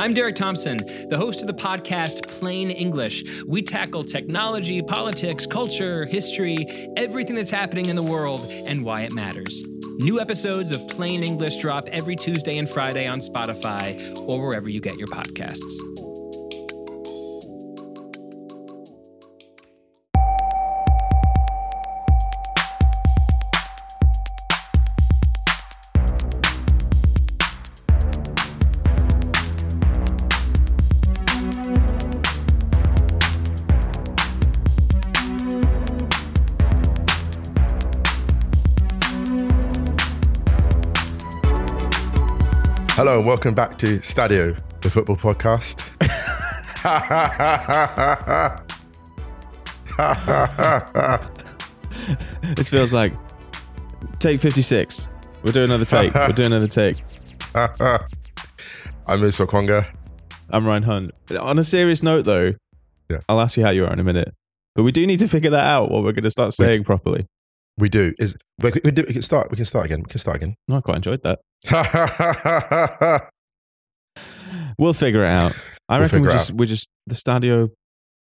I'm Derek Thompson, the host of the podcast Plain English. We tackle technology, politics, culture, history, everything that's happening in the world and why it matters. New episodes of Plain English drop every Tuesday and Friday on Spotify or wherever you get your podcasts. Hello and welcome back to Stadio, the football podcast. This feels like take 56. We'll do another take. I'm Iso Kwanga. I'm Ryan Hunt. On a serious note though, yeah. I'll ask you how you are in a minute. But we do need to figure that out, what we're going to start saying properly. We do. We can start again. No, I quite enjoyed that. We'll figure it out. I reckon we're just the Stadio,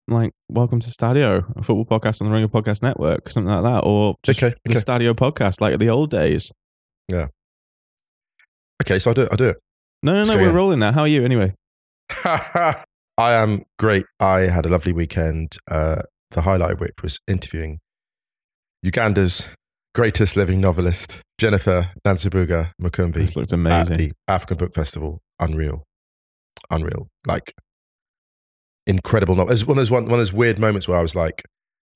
like welcome to Stadio, a football podcast on the Ringer Podcast Network, something like that, or just the Stadio podcast, like the old days. Yeah. Okay, so I do it. No, we're rolling now. How are you anyway? I am great. I had a lovely weekend. The highlight of which was interviewing Uganda's greatest living novelist, Jennifer Nansubuga Makumbi. This looks amazing. At the African Book Festival. Unreal. Like, incredible novel. It was one of those weird moments where I was like,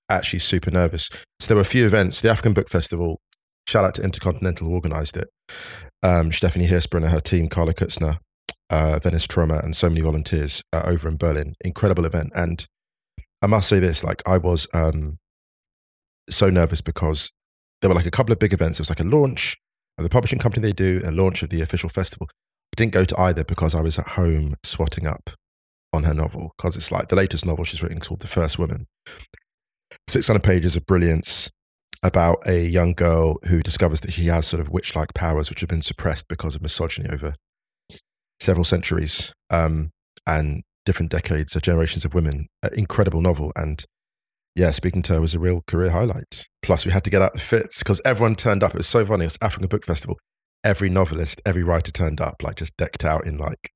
actually super nervous. So there were a few events. The African Book Festival, shout out to Intercontinental, who organised it. Stephanie Hirsbrunner, her team, Carla Kutzner, Venice Trummer, and so many volunteers over in Berlin. Incredible event. And I must say this, like, I was so nervous because there were like a couple of big events. It was like a launch of the publishing company they do, a launch of the official festival. I didn't go to either because I was at home swatting up on her novel, because it's like the latest novel she's written called The First Woman. 600 pages of brilliance about a young girl who discovers that she has sort of witch-like powers which have been suppressed because of misogyny over several centuries and different decades or generations of women. An incredible novel, and yeah, speaking to her was a real career highlight. Plus, we had to get out the fits because everyone turned up. It was so funny. It was African Book Festival. Every novelist, every writer turned up, like just decked out in like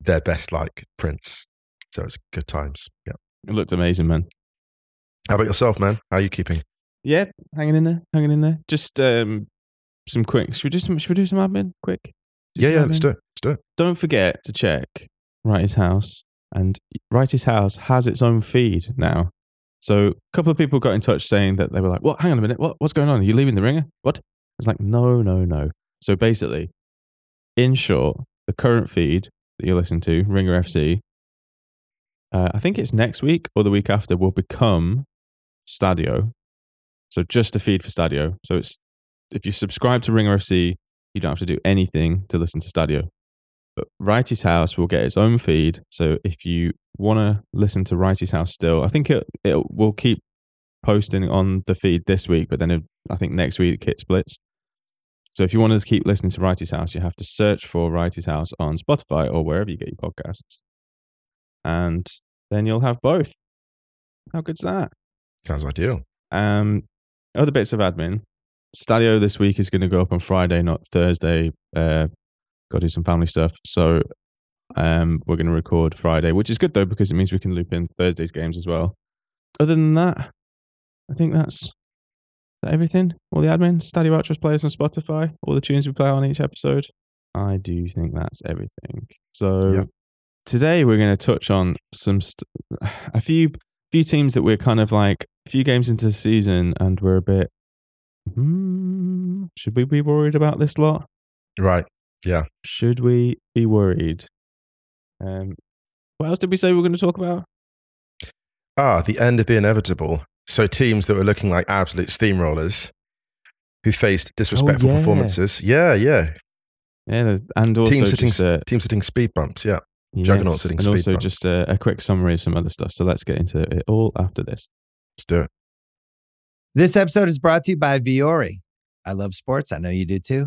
their best like prints. So it was good times. Yeah, it looked amazing, man. How about yourself, man? How are you keeping? Yeah, hanging in there. Just some quick. Should we do some admin quick? Yeah, let's do it. Don't forget to check Writer's House, and Writer's House has its own feed now. So a couple of people got in touch saying that they were like, "What? Hang on a minute. What's going on? Are you leaving the Ringer? What?" It's like, no. So basically, in short, the current feed that you listen to, Ringer FC, I think it's next week or the week after, will become Stadio. So just a feed for Stadio. So it's, if you subscribe to Ringer FC, you don't have to do anything to listen to Stadio. But Wrighty's House will get its own feed. So if you want to listen to Wrighty's House still, I think it will keep posting on the feed this week, but then I think next week it splits. So if you want to keep listening to Wrighty's House, you have to search for Wrighty's House on Spotify or wherever you get your podcasts. And then you'll have both. How good's that? Sounds ideal. Other bits of admin. Stadio this week is going to go up on Friday, not Thursday. Got to do some family stuff. So we're going to record Friday, which is good though, because it means we can loop in Thursday's games as well. Other than that, I think that's everything. All the admin, Stadio Outros players on Spotify, all the tunes we play on each episode. I do think that's everything. So yeah. Today we're going to touch on some a few teams that we're kind of like a few games into the season and we're a bit, should we be worried about this lot? Right. Yeah. Should we be worried? What else did we say we were going to talk about? The end of the inevitable. So teams that were looking like absolute steamrollers who faced disrespectful performances. Yeah. And also teams hitting speed bumps. Yeah. Yes. Juggernauts hitting speed bumps. And also just a quick summary of some other stuff. So let's get into it all after this. Let's do it. This episode is brought to you by Viore. I love sports. I know you do too.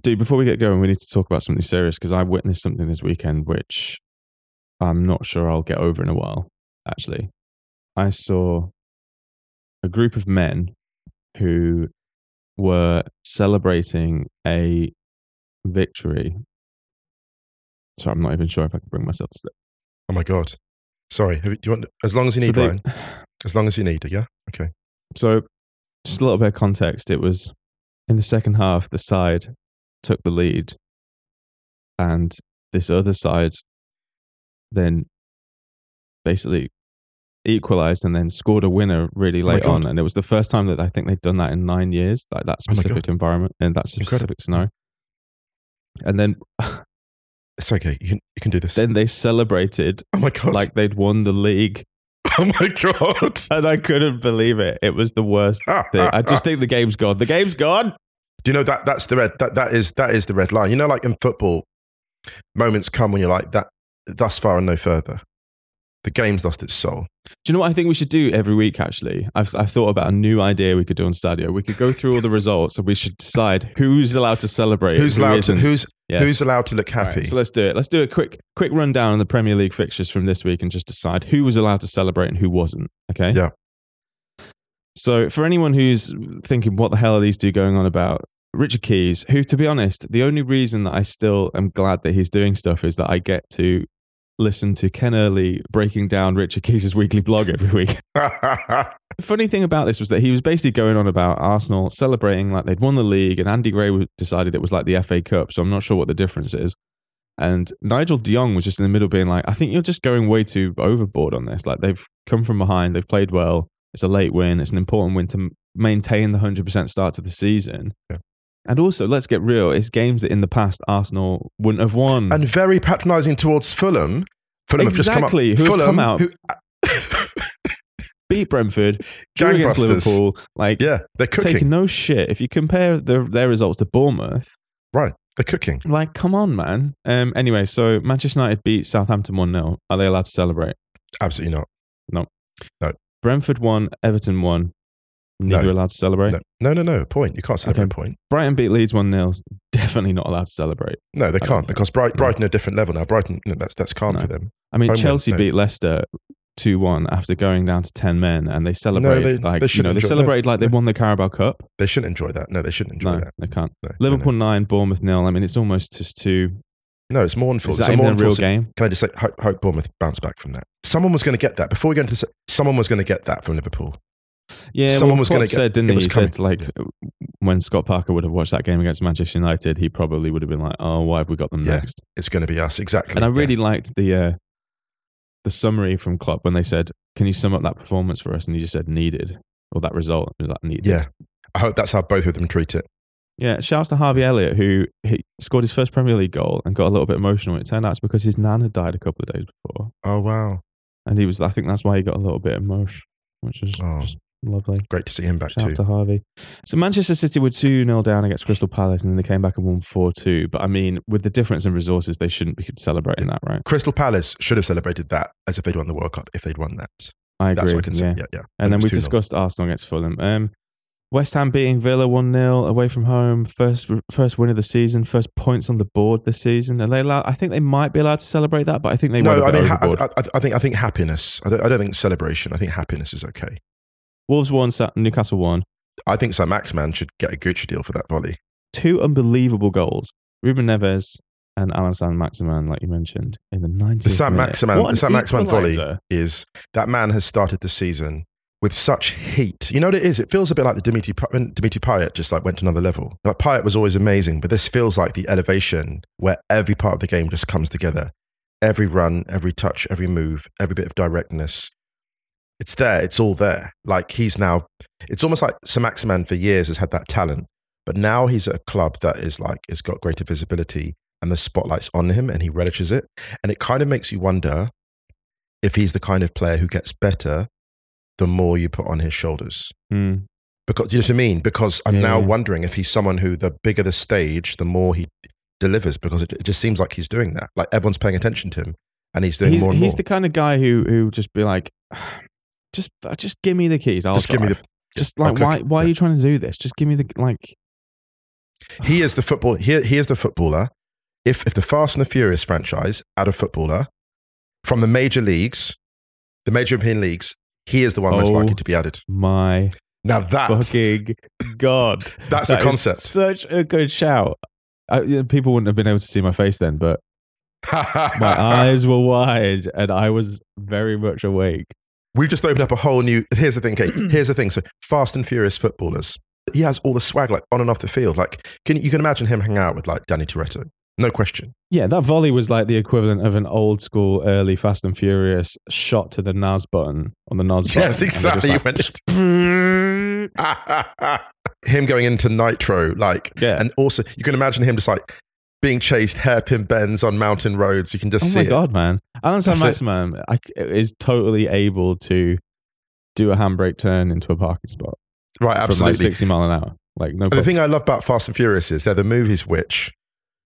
Dude, before we get going, we need to talk about something serious because I witnessed something this weekend which I'm not sure I'll get over in a while. Actually, I saw a group of men who were celebrating a victory. Sorry, I'm not even sure if I can bring myself to it. Oh my God. Sorry. Do you want, as long as you need, Ryan. As long as you need it, yeah? Okay. So, just a little bit of context. It was in the second half, the side took the lead and this other side then basically equalized and then scored a winner really late on. And it was the first time that I think they'd done that in 9 years, like that specific environment and that specific scenario. And then... It's okay. You can do this. Then they celebrated like they'd won the league. Oh my God. And I couldn't believe it. It was the worst thing. I just think the game's gone. The game's gone. Do you know that's the red, that is the red line. You know, like in football, moments come when you're like that, thus far and no further. The game's lost its soul. Do you know what I think we should do every week, actually? I've thought about a new idea we could do on Stadio. We could go through all the results and we should decide who's allowed to celebrate. Who's allowed to look happy. Right, so let's do it. Let's do a quick rundown of the Premier League fixtures from this week and just decide who was allowed to celebrate and who wasn't. Okay? Yeah. So for anyone who's thinking, what the hell are these two going on about? Richard Keys, who, to be honest, the only reason that I still am glad that he's doing stuff is that I get to listen to Ken Early breaking down Richard Keys' weekly blog every week. The funny thing about this was that he was basically going on about Arsenal celebrating like they'd won the league and Andy Gray decided it was like the FA Cup, so I'm not sure what the difference is. And Nigel De Jong was just in the middle being like, I think you're just going way too overboard on this. Like they've come from behind, they've played well, it's a late win, it's an important win to maintain the 100% start to the season. Yeah. And also, let's get real, it's games that in the past Arsenal wouldn't have won. And very patronising towards Fulham. Fulham exactly, have just come up. Fulham, who beat Brentford, drew against Liverpool. Like, yeah, they're cooking. Taking no shit. If you compare their results to Bournemouth. Right, they're cooking. Like, come on, man. Anyway, so Manchester United beat Southampton 1-0. Are they allowed to celebrate? Absolutely not. No. Brentford won, Everton won. Neither allowed to celebrate? No. Point. You can't celebrate point. Brighton beat Leeds 1-0. Definitely not allowed to celebrate. No, they can't because Brighton are a different level now. Brighton, that's calm for them. I mean, Chelsea beat Leicester 2-1 after going down to 10 men and they celebrated like they won the Carabao Cup. They shouldn't enjoy that. No, they shouldn't enjoy that. They can't. No, Liverpool 9, Bournemouth 0. I mean, it's almost just too... No, it's mournful. Is that even a real game? Can I just say, hope Bournemouth bounce back from that? Someone was going to get that. Before we go into this, someone was going to get that from Liverpool. Yeah, someone was going to get. Didn't he? He said like when Scott Parker would have watched that game against Manchester United, he probably would have been like, "Oh, why have we got them next? It's going to be us, exactly." And I really liked the summary from Klopp when they said, "Can you sum up that performance for us?" And he just said, "Needed," or that result was like needed. Yeah, I hope that's how both of them treat it. Yeah, shouts to Harvey Elliott, who he scored his first Premier League goal and got a little bit emotional. It turned out it's because his nan had died a couple of days before. Oh, wow. And he was, I think that's why he got a little bit emotional, which is just lovely. Great to see him back too. Shout to Harvey. So Manchester City were 2-0 down against Crystal Palace, and then they came back and won 4-2. But I mean, with the difference in resources, they shouldn't be celebrating that, right? Crystal Palace should have celebrated that as if they'd won the World Cup, if they'd won that. I agree. That's what I can say. Yeah. And then we discussed Arsenal against Fulham. West Ham beating Villa 1-0 away from home. First win of the season. First points on the board this season. Are they allowed? I think they might be allowed to celebrate that, but I think they won't. No, I think happiness. I don't think celebration. I think happiness is okay. Wolves won. Newcastle won. I think Saint-Maximin should get a Gucci deal for that volley. Two unbelievable goals. Ruben Neves and Allan Saint-Maximin, like you mentioned, in the 90th minute. The Saint-Maximin volley is that man has started the season with such heat. You know what it is? It feels a bit like the Dimitri Payet just like went to another level. Like Payet was always amazing, but this feels like the elevation where every part of the game just comes together. Every run, every touch, every move, every bit of directness. It's there. It's all there. Like he's now, it's almost like Saint-Maximin for years has had that talent, but now he's at a club that is like, it's got greater visibility and the spotlight's on him and he relishes it. And it kind of makes you wonder if he's the kind of player who gets better the more you put on his shoulders. Mm. Because, do you know what I mean? Because I'm now wondering if he's someone who, the bigger the stage, the more he delivers, because it just seems like he's doing that. Like everyone's paying attention to him and he's doing more and more. He's the kind of guy who just be like, just give me the keys. Why are you trying to do this? Just give me the, like. He is the football. He is the footballer. If the Fast and the Furious franchise had a footballer from the major leagues, the major European leagues, he is the one most likely to be added. My now that fucking God. That's a concept. Such a good shout. People wouldn't have been able to see my face then, but my eyes were wide and I was very much awake. We've just opened up a whole new... Here's the thing, Kate. Here's the thing. So Fast and Furious footballers. He has all the swag like on and off the field. Like you can imagine him hanging out with like Danny Toretto. No question. Yeah, that volley was like the equivalent of an old school early Fast and Furious shot to the NAS button on the NAS button. Yes, exactly. Like, him going into nitro, like, yeah. And also you can imagine him just like being chased hairpin bends on mountain roads. You can just see it. Oh my God, man. Allan Saint-Maximin is totally able to do a handbrake turn into a parking spot. Right, absolutely. From like 60 mile an hour. Like, no problem. The thing I love about Fast and Furious is they're the movies which...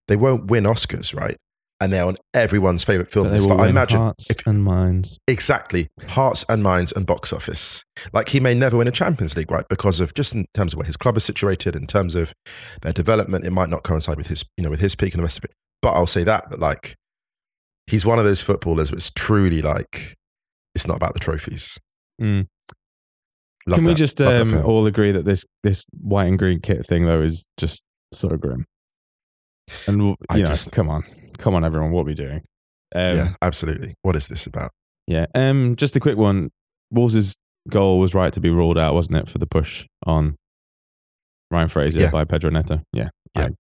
They won't win Oscars, right? And they're on everyone's favourite film. They will win hearts and minds. Exactly. Hearts and minds and box office. Like he may never win a Champions League, right? Because of just in terms of where his club is situated, in terms of their development, it might not coincide with his, you know, with his peak and the rest of it. But I'll say that like he's one of those footballers that's truly like it's not about the trophies. Mm. Can we just all agree that this white and green kit thing though is just so grim? And come on, everyone, what are we doing? Yeah, absolutely. What is this about? Yeah, just a quick one. Wolves' goal was right to be ruled out, wasn't it, for the push on Ryan Fraser by Pedro Neto? I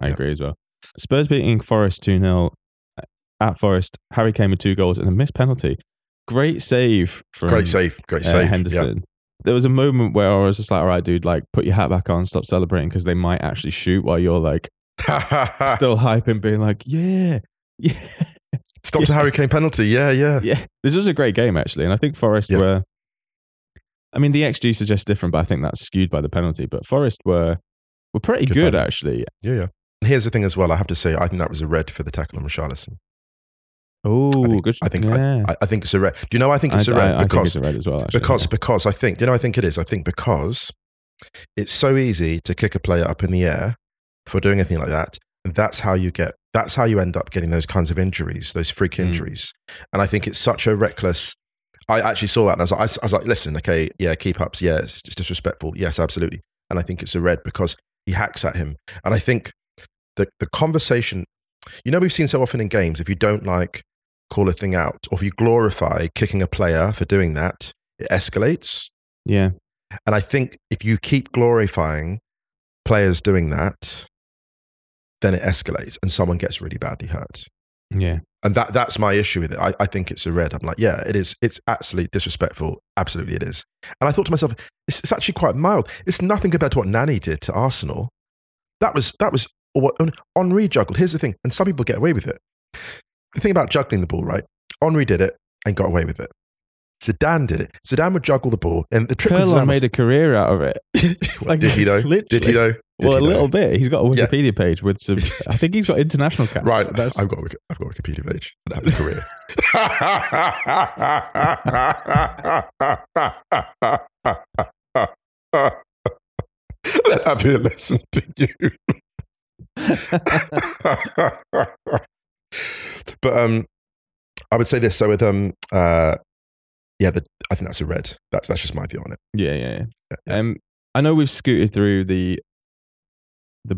agree as well. Spurs beating Forest 2-0 at Forest. Harry Kane with two goals and a missed penalty. Great save from Henderson. Yeah. There was a moment where I was just like, all right, dude, like put your hat back on, stop celebrating because they might actually shoot while you're like. Still hyping, being like, yeah. Stopped a Harry Kane penalty, yeah. This was a great game, actually. And I think Forest were... I mean, the XG suggests different, but I think that's skewed by the penalty. But Forest were pretty good actually. Yeah. And here's the thing as well. I have to say, I think that was a red for the tackle on Richarlison. Oh, good. I think it's a red. Do you know, I think it's a red because... I think it's a red as well, actually. Because I think... Do you know, I think it is. I think because it's so easy to kick a player up in the air for doing anything like that, and that's how you end up getting those kinds of injuries, those freak injuries. And I think it's such a reckless. I actually saw that and I was like, listen, okay, yeah, keep ups, yeah, it's just disrespectful, yes, absolutely. And I think it's a red because he hacks at him. And I think the conversation, you know, we've seen so often in games, if you don't like call a thing out, or if you glorify kicking a player for doing that, it escalates. Yeah. And I think if you keep glorifying players doing that, then it escalates and someone gets really badly hurt. Yeah. And that's my issue with it. I think it's a red. I'm like, yeah, it is. It's absolutely disrespectful. Absolutely it is. And I thought to myself, It's actually quite mild. It's nothing compared to what Nani did to Arsenal. That was what Henry juggled. Here's the thing, and some people get away with it. The thing about juggling the ball, right? Henry did it and got away with it. Zidane did it. Zidane would juggle the ball, and the trick was Zidane made a career out of it. Like, did he though? Did he though? Well, a little bit. He's got a Wikipedia page with some. I think he's got international caps. Right. I've got a Wikipedia page. I have a career. Let that be a lesson to you. But I would say this. So with I think that's a red. That's just my view on it. Yeah. I know we've scooted through the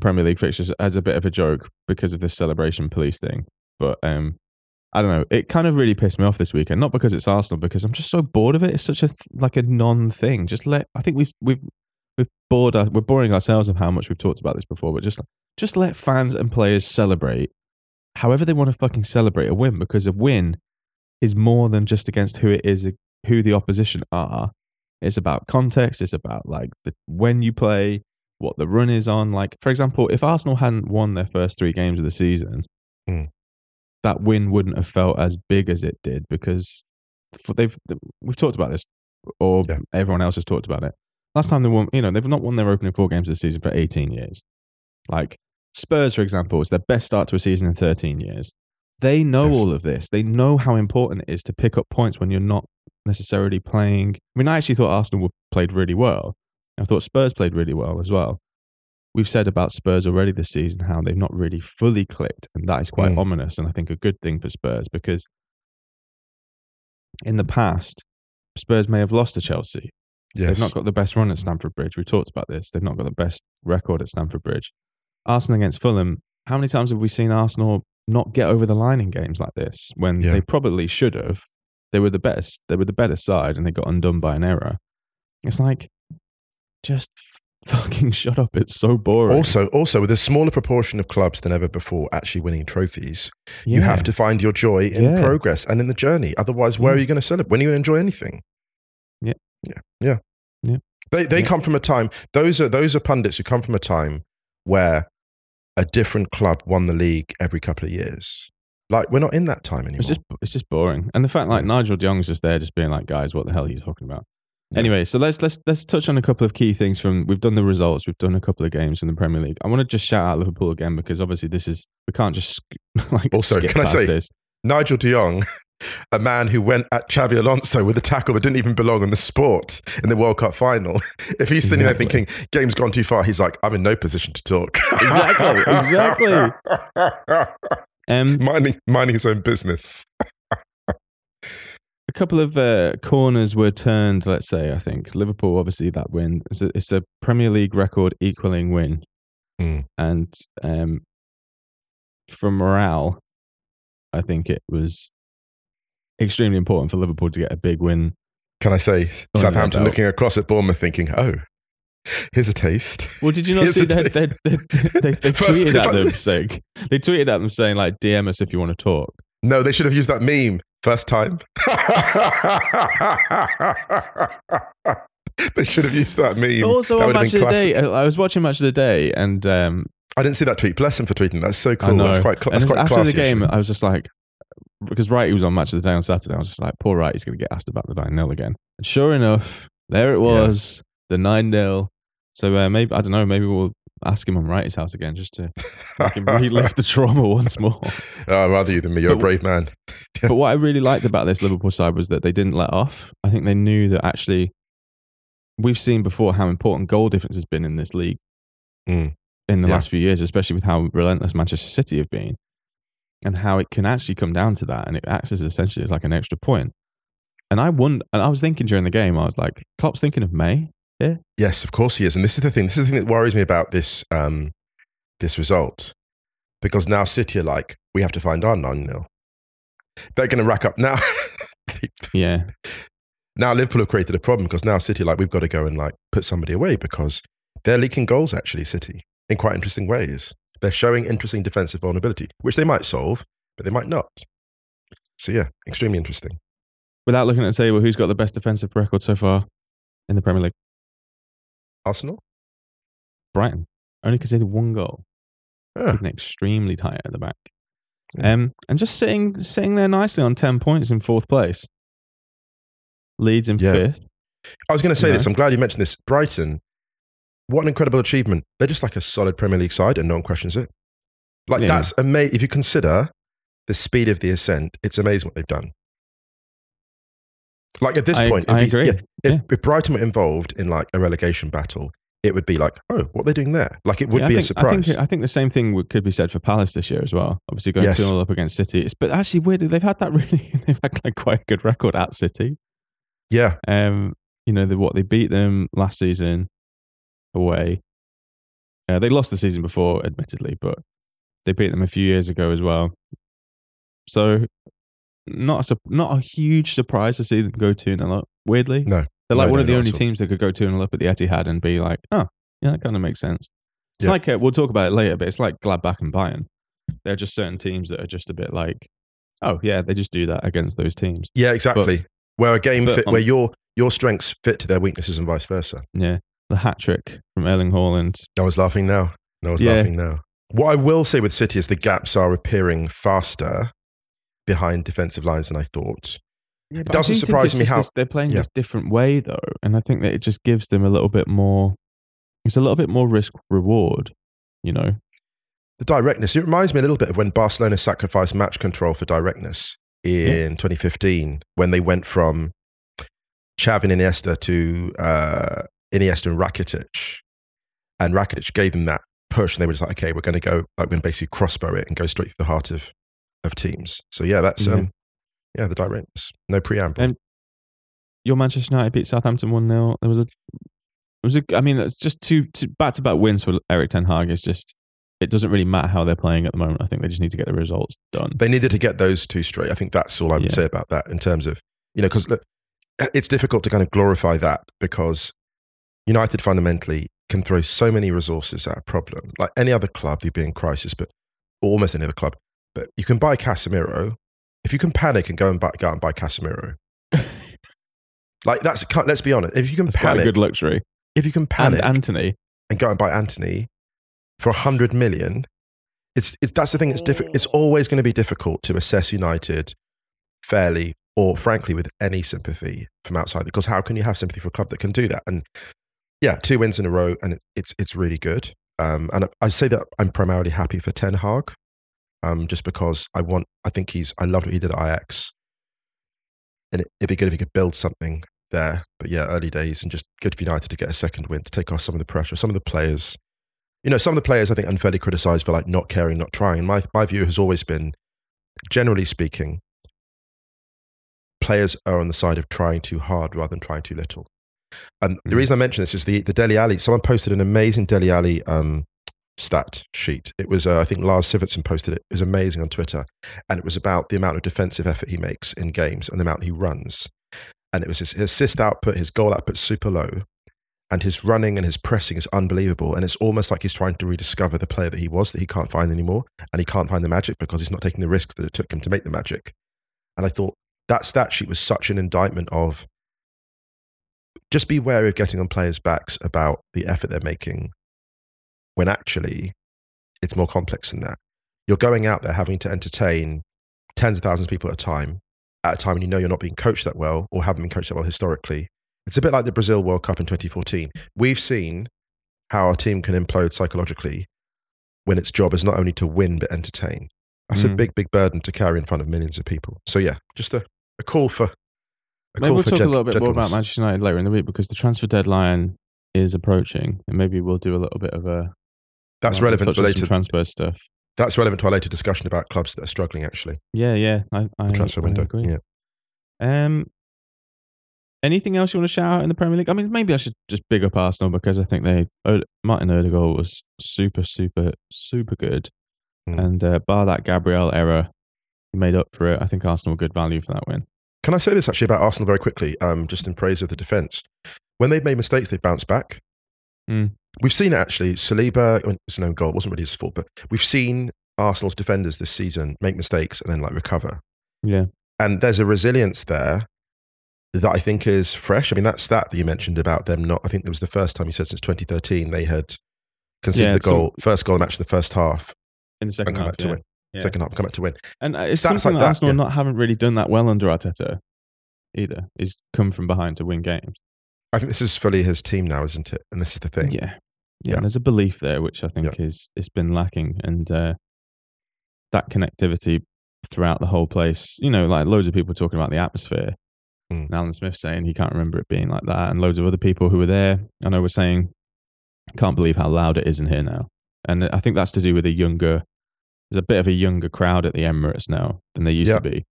Premier League fixtures as a bit of a joke because of this celebration police thing, but I don't know. It kind of really pissed me off this weekend, not because it's Arsenal, because I'm just so bored of it. It's such a non-thing. I think we're boring ourselves of how much we've talked about this before, but just let fans and players celebrate however they want to fucking celebrate a win, because a win is more than just against who it is, who the opposition are. It's about context. It's about like when you play, what the run is on. Like, for example, if Arsenal hadn't won their first three games of the season, that win wouldn't have felt as big as it did, because we've talked about this, or everyone else has talked about it. Last time they won, they've not won their opening four games of the season for 18 years. Like Spurs, for example, is their best start to a season in 13 years. They know all of this. They know how important it is to pick up points when you're not necessarily playing. I mean, I actually thought Arsenal played really well. I thought Spurs played really well as well. We've said about Spurs already this season how they've not really fully clicked, and that is quite ominous, and I think a good thing for Spurs, because in the past, Spurs may have lost to Chelsea. Yes. They've not got the best run at Stamford Bridge. We talked about this. They've not got the best record at Stamford Bridge. Arsenal against Fulham, how many times have we seen Arsenal not get over the line in games like this when they probably should have? They were the best. They were the better side, and they got undone by an error. It's like, just fucking shut up. It's so boring. Also, with a smaller proportion of clubs than ever before actually winning trophies, you have to find your joy in progress and in the journey. Otherwise, where are you going to celebrate? When are you going to enjoy anything? Yeah. They come from a time. Those are pundits who come from a time where a different club won the league every couple of years. Like, we're not in that time anymore. It's just boring. And the fact, like, Nigel De Jong's just there just being like, guys, what the hell are you talking about? Yeah. Anyway, so let's touch on a couple of key things from, we've done the results, we've done a couple of games from the Premier League. I want to just shout out Liverpool again, because obviously we can't just like also, skip can past I say, this. Nigel De Jong, a man who went at Xabi Alonso with a tackle that didn't even belong in the sport in the World Cup final. If he's sitting there thinking, game's gone too far, he's like, I'm in no position to talk. Exactly. Minding his own business. A couple of corners were turned, let's say, I think. Liverpool, obviously, that win. It's a Premier League record equaling win. And for morale, I think it was extremely important for Liverpool to get a big win. Can I say, Southampton looking across at Bournemouth thinking, oh, here's a taste. Well, did you not see that they tweeted at them saying, like, DM us if you want to talk. No, they should have used that meme. First time. They should have used that meme. Also, that on Match of the Day, I was watching Match of the Day, and I didn't see that tweet. Bless him for tweeting. That's so cool. That's quite classy. After the game, I was just like, because Wrighty was on Match of the Day on Saturday, I was just like, poor Wrighty, he's going to get asked about the 9-0 again. And sure enough, there it was. Yeah. The 9-0. So maybe, I don't know, maybe we'll ask him on Wrighty's house again just to relive the trauma once more. Oh, rather you than me. You're a brave man. But what I really liked about this Liverpool side was that they didn't let off. I think they knew that actually we've seen before how important goal difference has been in this league in the last few years, especially with how relentless Manchester City have been and how it can actually come down to that. And it acts as essentially as like an extra point. And I was thinking during the game, I was like, Klopp's thinking of May. Yeah. Yes, of course he is. And this is the thing. This is the thing that worries me about this this result. Because now City are like, we have to find our 9-0. They're going to rack up now. Yeah. Now Liverpool have created a problem, because now City are like, we've got to go and like put somebody away, because they're leaking goals, actually, City, in quite interesting ways. They're showing interesting defensive vulnerability, which they might solve, but they might not. So yeah, extremely interesting. Without looking at the table, who's got the best defensive record so far in the Premier League? Arsenal? Brighton. Only conceded one goal. Extremely tight at the back. Yeah. And just sitting there nicely on 10 points in fourth place. Leeds in fifth. I was going to say this. I'm glad you mentioned this. Brighton, what an incredible achievement. They're just like a solid Premier League side and no one questions it. Like that's amazing. If you consider the speed of the ascent, it's amazing what they've done. Like at this point, I agree. If Brighton were involved in like a relegation battle, it would be like, oh, what are they doing there? Like it would be a surprise. I think the same thing could be said for Palace this year as well. Obviously going 2-0 up against City. But actually weirdly, they've had like quite a good record at City. Yeah. They beat them last season away. They lost the season before, admittedly, but they beat them a few years ago as well. So not a huge surprise to see them go 2-0 up, weirdly. No. They're like one of the only teams that could go 2-0 up at the Etihad and be like, oh, yeah, that kind of makes sense. It's like, we'll talk about it later, but it's like Gladbach and Bayern. There are just certain teams that are just a bit like, oh, yeah, they just do that against those teams. Yeah, exactly. Where your strengths fit to their weaknesses and vice versa. Yeah. The hat-trick from Erling Haaland. I was laughing now. What I will say with City is the gaps are appearing faster behind defensive lines than I thought. Yeah, it doesn't surprise me how they're playing this different way though, and I think that it just gives them a little bit more. It's a little bit more risk reward, you know. The directness. It reminds me a little bit of when Barcelona sacrificed match control for directness in 2015 when they went from Xavi and Iniesta to Iniesta and Rakitic gave them that push, and they were just like, okay, we're going to go, like, we're going to basically crossbow it and go straight through the heart of teams. So yeah, that's the directness. No preamble. Your Manchester United beat Southampton 1-0. It's just two back-to-back wins for Erik ten Hag. It's just, it doesn't really matter how they're playing at the moment. I think they just need to get the results done. They needed to get those two straight. I think that's all I would say about that in terms of, you know, because look, it's difficult to kind of glorify that because United fundamentally can throw so many resources at a problem. Like any other club, you'd be in crisis, but almost any other club. But you can buy Casemiro. If you can panic and go out and buy Casemiro, like that's, let's be honest. If you can panic, quite a good luxury. If you can panic and Antony and go and buy Antony for 100 million, it's that's the thing. It's difficult. It's always going to be difficult to assess United fairly or frankly with any sympathy from outside. Because how can you have sympathy for a club that can do that? And yeah, 2 wins in a row, and it's really good. And I say that I'm primarily happy for Ten Hag. Just because I loved what he did at Ajax, and it'd be good if he could build something there. But yeah, early days, and just good for United to get a second win to take off some of the pressure. Some of the players I think unfairly criticised for like not caring, not trying. My view has always been, generally speaking, players are on the side of trying too hard rather than trying too little. And the reason I mention this is the Dele Alli. Someone posted an amazing Dele Alli stat sheet. It was, I think Lars Sivertsen posted it. It was amazing on Twitter. And it was about the amount of defensive effort he makes in games and the amount he runs. And it was his assist output, his goal output super low. And his running and his pressing is unbelievable. And it's almost like he's trying to rediscover the player that he was, that he can't find anymore. And he can't find the magic because he's not taking the risks that it took him to make the magic. And I thought that stat sheet was such an indictment of just be wary of getting on players' backs about the effort they're making, when actually it's more complex than that. You're going out there having to entertain tens of thousands of people at a time, and you know you're not being coached that well or haven't been coached that well historically. It's a bit like the Brazil World Cup in 2014. We've seen how our team can implode psychologically when its job is not only to win but entertain. That's a big, big burden to carry in front of millions of people. So yeah, just a call for a maybe call we'll for talk a little bit more about Manchester United later in the week because the transfer deadline is approaching, and maybe we'll do a little bit of a That's relevant to our later discussion about clubs that are struggling, actually. Yeah. The transfer window. Agree. Yeah. Anything else you want to shout out in the Premier League? I mean, maybe I should just big up Arsenal because I think Martin Odegaard was super, super, super good, and bar that Gabriel error, he made up for it. I think Arsenal good value for that win. Can I say this actually about Arsenal very quickly? Just in praise of the defence, when they've made mistakes, they bounce back. We've seen it actually. Saliba, it was an own goal, it wasn't really his fault, but we've seen Arsenal's defenders this season make mistakes and then like recover. Yeah. And there's a resilience there that I think is fresh. I mean, that stat that you mentioned about them not, I think it was the first time you said since 2013 they had conceded the goal, first goal of the match in the first half. In the second half, back to win. Yeah. Second half, come back to win. And it's something like that Arsenal haven't really done that well under Arteta either, is come from behind to win games. I think this is fully his team now, isn't it? And this is the thing. Yeah. And there's a belief there, which I think it's been lacking. And that connectivity throughout the whole place, you know, like loads of people talking about the atmosphere. And Alan Smith saying he can't remember it being like that. And loads of other people who were there, I know, were saying, can't believe how loud it is in here now. And I think that's to do with there's a bit of a younger crowd at the Emirates now than they used to be.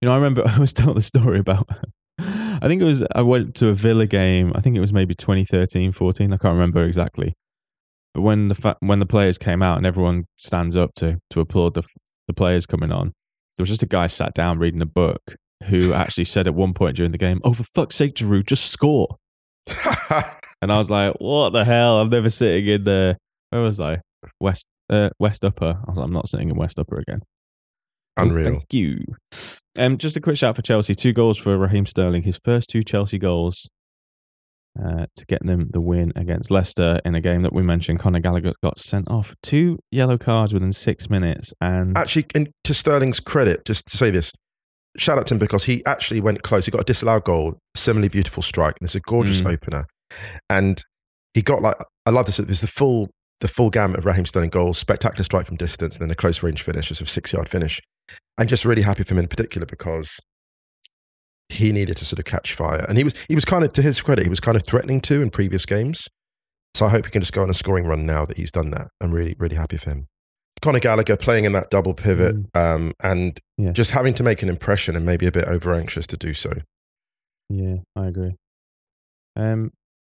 You know, I remember I was telling the story about, I went to a Villa game, I think it was maybe 2013, 14, I can't remember exactly. But when the players came out and everyone stands up to applaud the players coming on, there was just a guy sat down reading a book who actually said at one point during the game, "Oh, for fuck's sake, Giroud, just score." And I was like, what the hell? I'm never sitting in the, where was I? West Upper. I was like, I'm not sitting in West Upper again. Unreal. Thank you. Just a quick shout for Chelsea. 2 goals for Raheem Sterling. His first 2 Chelsea goals to get them the win against Leicester in a game that we mentioned. Conor Gallagher got sent off. 2 yellow cards within 6 minutes. And actually, to Sterling's credit, just to say this, shout out to him because he actually went close. He got a disallowed goal, similarly beautiful strike. And it's a gorgeous opener. And he got I love this. There's the full gamut of Raheem Sterling goals, spectacular strike from distance, and then a close range finish, a sort of 6-yard finish. I'm just really happy for him in particular because he needed to sort of catch fire. And he was kind of, to his credit, he was kind of threatening to in previous games. So I hope he can just go on a scoring run now that he's done that. I'm really, really happy for him. Conor Gallagher playing in that double pivot and just having to make an impression and maybe a bit over anxious to do so. Yeah, I agree. Is there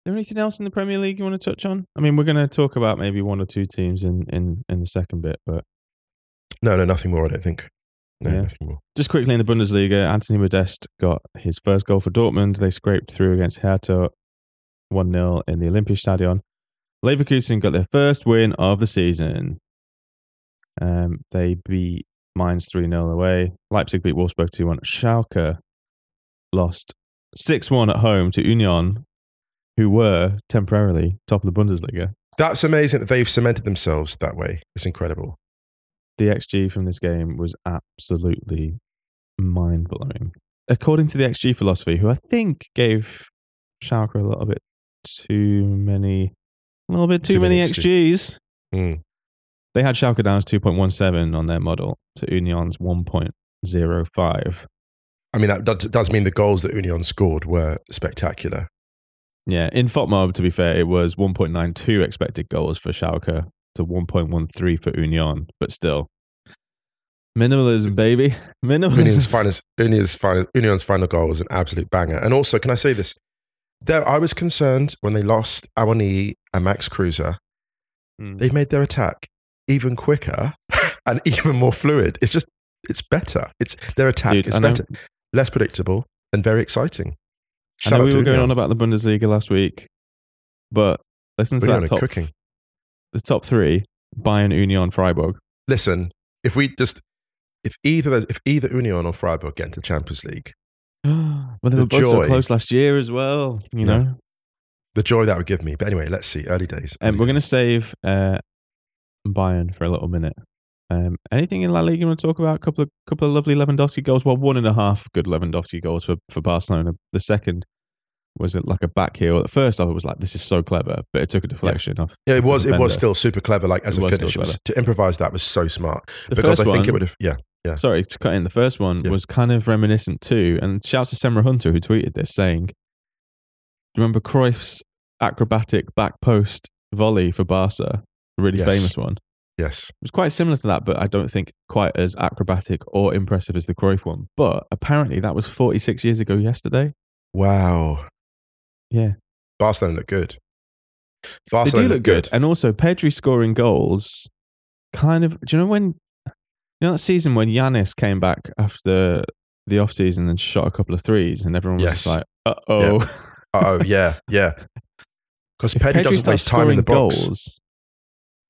anything else in the Premier League you want to touch on? I mean, we're going to talk about maybe 1 or 2 teams in the second bit, but... No, nothing more, I don't think. Nothing more. Just quickly in the Bundesliga, Anthony Modeste got his first goal for Dortmund. They scraped through against Hertha 1-0 in the Olympiastadion. Leverkusen got their first win of the season. They beat Mainz 3-0 away. Leipzig beat Wolfsburg 2-1. Schalke lost 6-1 at home to Union, who were temporarily top of the Bundesliga. That's amazing that they've cemented themselves that way. It's incredible. The XG from this game was absolutely mind-blowing. According to the XG philosophy, who I think gave Schalke a little bit too many XGs. They had Schalke down as 2.17 on their model to Union's 1.05. I mean, that does mean the goals that Union scored were spectacular. Yeah, in FotMob, to be fair, it was 1.92 expected goals for Schalke to 1.13 for Union, but still. Minimalism, baby. Minimalism. Union's final goal was an absolute banger. And also, can I say this? I was concerned when they lost Awoniyi and Max Kruse. They've made their attack even quicker and even more fluid. It's better. Their attack is better, less predictable and very exciting. Shout I know we were going on about the Bundesliga last week, but listen to that the top 3, Bayern, Union, Freiburg. Listen, if either Union or Freiburg get into the Champions League, well, they were both so close last year as well, you know. The joy that would give me. But anyway, let's see. Early days. We're going to save Bayern for a little minute. Anything in La Liga you want to talk about? A couple of lovely Lewandowski goals. Well, 1.5 good Lewandowski goals for Barcelona. The second was like a back heel. At first, I was like, "This is so clever," but it took a deflection off. Yeah, it was still super clever. Like as a finish, to improvise that was so smart. Sorry to cut in. The first one was kind of reminiscent too. And shouts to Semra Hunter who tweeted this saying, "Remember Cruyff's acrobatic back post volley for Barca? A really famous one." Yes. It was quite similar to that, but I don't think quite as acrobatic or impressive as the Cruyff one. But apparently that was 46 years ago yesterday. Wow. Yeah. Barcelona look good. Barcelona do look good. And also Pedri scoring goals kind of... Do you know that season when Yanis came back after the off-season and shot a couple of threes and everyone was just like, uh-oh. Yeah. Uh-oh, yeah. Because Pedri doesn't waste time in the box.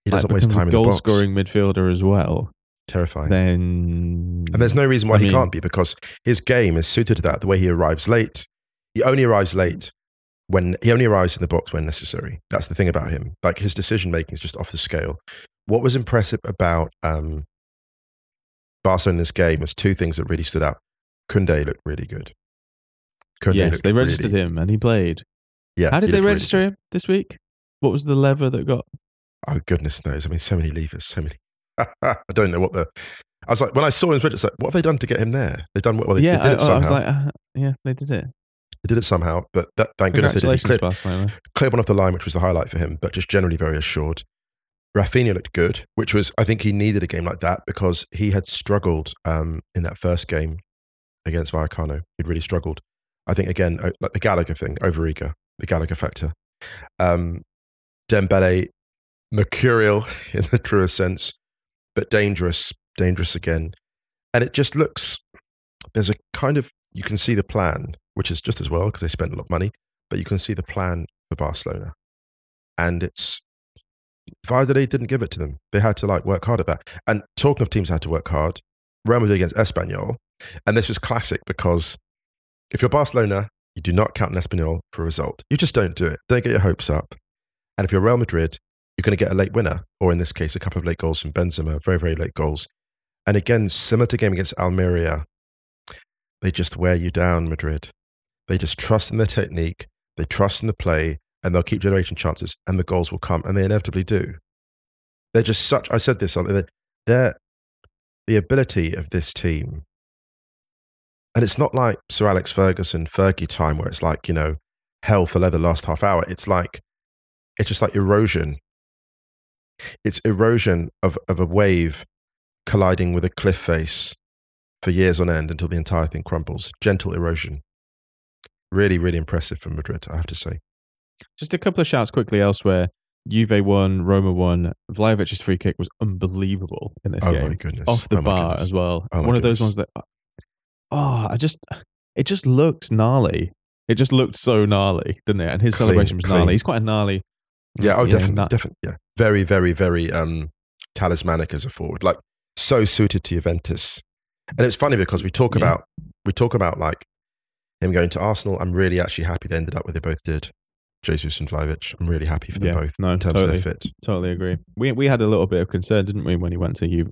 He doesn't waste time in the box. He's a goal-scoring midfielder as well. Terrifying. Then, and there's no reason why he can't be because his game is suited to that. The way he arrives late, He only arrives late. When he only arrives in the box when necessary. That's the thing about him. Like, his decision making is just off the scale. What was impressive about Barcelona's game was two things that really stood out. Koundé looked really good. They registered him and he played. Yeah. How did they register him this week? What was the lever that got? Oh, goodness knows. I mean, so many levers, so many. I don't know what the. I was like, when I saw him, it's like, what have they done to get him there? They've done what? Well, they did it somehow. I was like, yeah, they did it. They did it somehow, but that, thank goodness they did. Cleared one off the line, which was the highlight for him, but just generally very assured. Rafinha looked good, which was, I think he needed a game like that because he had struggled in that first game against Vallecano. He'd really struggled. I think, again, like the Gallagher thing, overeager, the Gallagher factor. Dembele, mercurial in the truest sense, but dangerous again. And it just looks, there's a kind of, you can see the plan, which is just as well because they spent a lot of money, but you can see the plan for Barcelona. And it's, Valladolid didn't give it to them. They had to work hard at that. And talking of teams that had to work hard, Real Madrid against Espanyol. And this was classic because if you're Barcelona, you do not count on Espanyol for a result. You just don't do it. Don't get your hopes up. And if you're Real Madrid, you're going to get a late winner, or in this case, a couple of late goals from Benzema, very, very late goals. And again, similar to game against Almeria, they just wear you down, Madrid. They just trust in their technique, they trust in the play, and they'll keep generating chances, and the goals will come, and they inevitably do. They're just such, I said this, the ability of this team, and it's not like Sir Alex Ferguson, Fergie time, where it's like, hell for leather last half hour. It's just like erosion. It's erosion of a wave colliding with a cliff face for years on end until the entire thing crumbles. Gentle erosion. Really, really impressive from Madrid, I have to say. Just a couple of shouts quickly elsewhere. Juve won, Roma won. Vlahovic's free kick was unbelievable in this game. Oh my goodness. Off the bar as well. One of those ones that, it just looks gnarly. It just looked so gnarly, didn't it? And his celebration was gnarly. He's quite a gnarly. Yeah, definitely. Yeah. Very, very, very talismanic as a forward. So suited to Juventus. And it's funny because we talk about him going to Arsenal. I'm really actually happy they ended up where they both did, Jesus and Vlahovic. I'm really happy for them both in terms of their fit. Totally agree. We had a little bit of concern, didn't we, when he went to Juve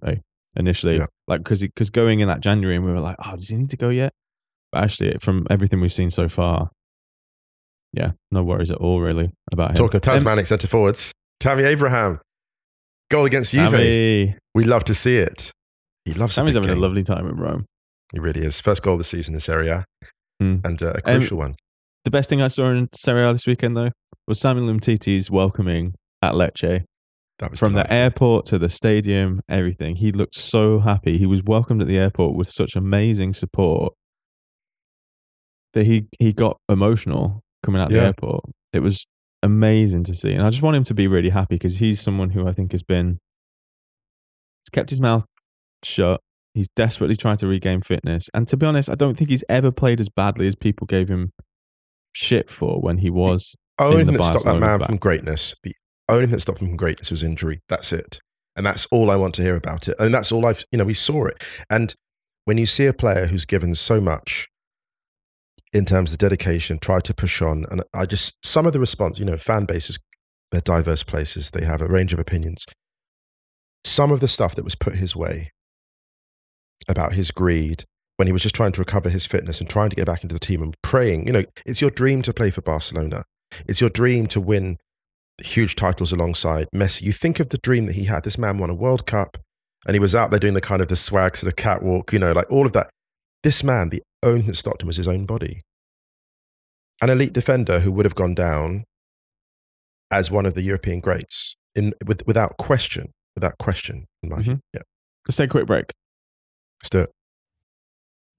initially, because going in that January, and we were like, does he need to go yet? But actually, from everything we've seen so far, yeah, no worries at all really about him. Talking of talismanic centre forwards, Tammy Abraham, goal against Juve. We love to see it. He loves Sammy's having a lovely time in Rome. He really is. First goal of the season in Serie A and a crucial one. The best thing I saw in Serie A this weekend, though, was Samuel Umtiti's welcoming at Lecce. That was from delightful. The airport to the stadium, everything. He looked so happy. He was welcomed at the airport with such amazing support that he got emotional coming out of the airport. It was amazing to see. And I just want him to be really happy because he's someone who I think has been... kept his mouth shut. He's desperately trying to regain fitness, and to be honest, I don't think he's ever played as badly as people gave him shit for when he was. The only thing that stopped that man from greatness. The only thing that stopped him from greatness was injury. That's it, and that's all I want to hear about it. And that's all I've. We saw it, and when you see a player who's given so much in terms of dedication, try to push on, and I just some of the response. Fan bases, they're diverse places. They have a range of opinions. Some of the stuff that was put his way about his greed when he was just trying to recover his fitness and trying to get back into the team and praying, it's your dream to play for Barcelona. It's your dream to win huge titles alongside Messi. You think of the dream that he had. This man won a World Cup and he was out there doing the kind of the swag sort of catwalk, all of that. This man, the only thing that stopped him was his own body. An elite defender who would have gone down as one of the European greats without question in my view. Yeah. Let's take a quick break. Let's do it.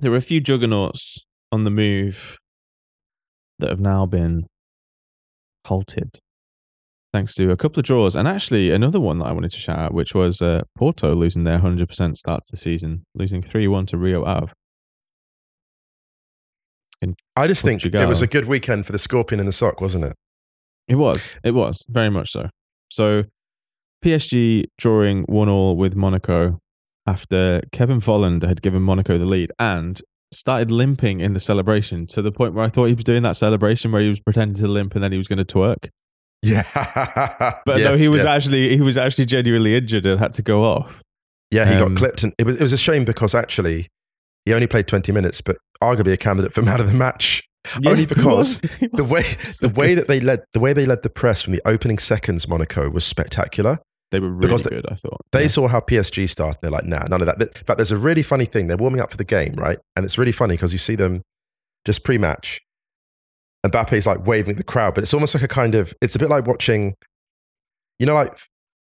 There were a few juggernauts on the move that have now been halted thanks to a couple of draws. And actually, another one that I wanted to shout out, which was Porto losing their 100% start to the season, losing 3-1 to Rio Ave. I just think it was a good weekend for the scorpion in the sock, wasn't it? It was, very much so. So PSG drawing 1-1 with Monaco, after Kévin Volland had given Monaco the lead and started limping in the celebration to the point where I thought he was doing that celebration where he was pretending to limp and then he was going to twerk. Yeah. But yes, no, he was actually genuinely injured and had to go off. Yeah, he got clipped. And it was a shame because actually he only played 20 minutes, but arguably a candidate for man of the match. Yeah, only because the way they led the press from the opening seconds, Monaco, was spectacular. They were really good, I thought. They saw how PSG started. They're like, nah, none of that. In fact, there's a really funny thing. They're warming up for the game, right? And it's really funny because you see them just pre-match. And Mbappe's like waving at the crowd, but it's almost like it's a bit like watching, you know, like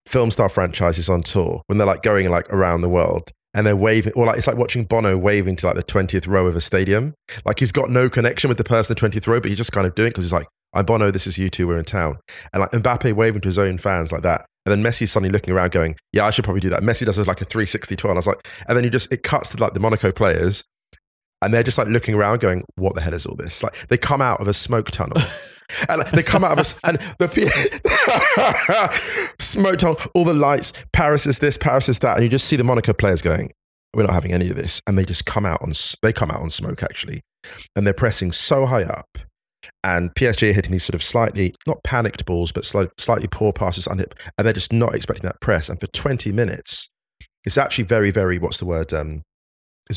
film star franchises on tour when they're like going like around the world and they're waving, or like it's like watching Bono waving to like the 20th row of a stadium. Like he's got no connection with the person in the 20th row, but he's just kind of doing it because he's like, I'm Bono, this is you two, we're in town. And like Mbappe waving to his own fans like that. And then Messi suddenly looking around going, yeah, I should probably do that. Messi does like a 360 twirl. And I was like, and then it cuts to like the Monaco players and they're just like looking around going, what the hell is all this? Like they come out of a smoke tunnel and they come out of us and the smoke tunnel, all the lights, Paris is this, Paris is that. And you just see the Monaco players going, we're not having any of this. And they just come out on smoke actually. And they're pressing so high up. And PSG are hitting these sort of slightly, not panicked balls, but slightly poor passes on it. And they're just not expecting that press. And for 20 minutes, it's actually very, very, it's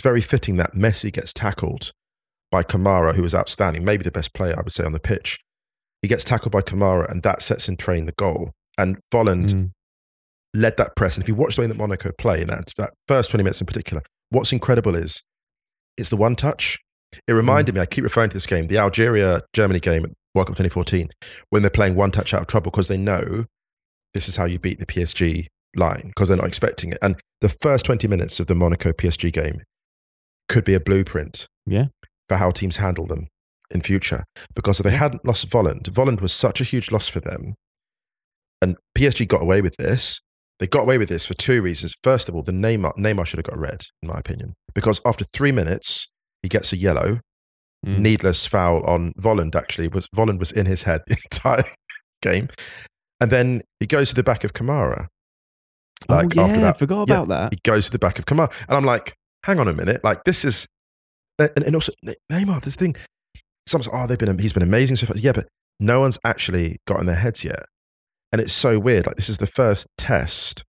very fitting that Messi gets tackled by Kamara, who was outstanding, maybe the best player, I would say, on the pitch. He gets tackled by Kamara and that sets in train the goal. And Volland led that press. And if you watch the way that Monaco play, in that first 20 minutes in particular, what's incredible is it's the one touch. It reminded me, I keep referring to this game, the Algeria-Germany game at World Cup 2014, when they're playing one touch out of trouble because they know this is how you beat the PSG line because they're not expecting it. And the first 20 minutes of the Monaco-PSG game could be a blueprint for how teams handle them in future because if they hadn't lost Volland was such a huge loss for them. And PSG got away with this. They got away with this for two reasons. First of all, the Neymar should have got red, in my opinion, because after 3 minutes... he gets a yellow, needless foul on Volland, actually. Volland was in his head the entire game. And then he goes to the back of Kamara. I forgot about that. He goes to the back of Kamara. And I'm like, hang on a minute. Like, this is... And also, Neymar, this thing... Someone's like, he's been amazing so far. Yeah, but no one's actually got in their heads yet. And it's so weird. Like, this is the first test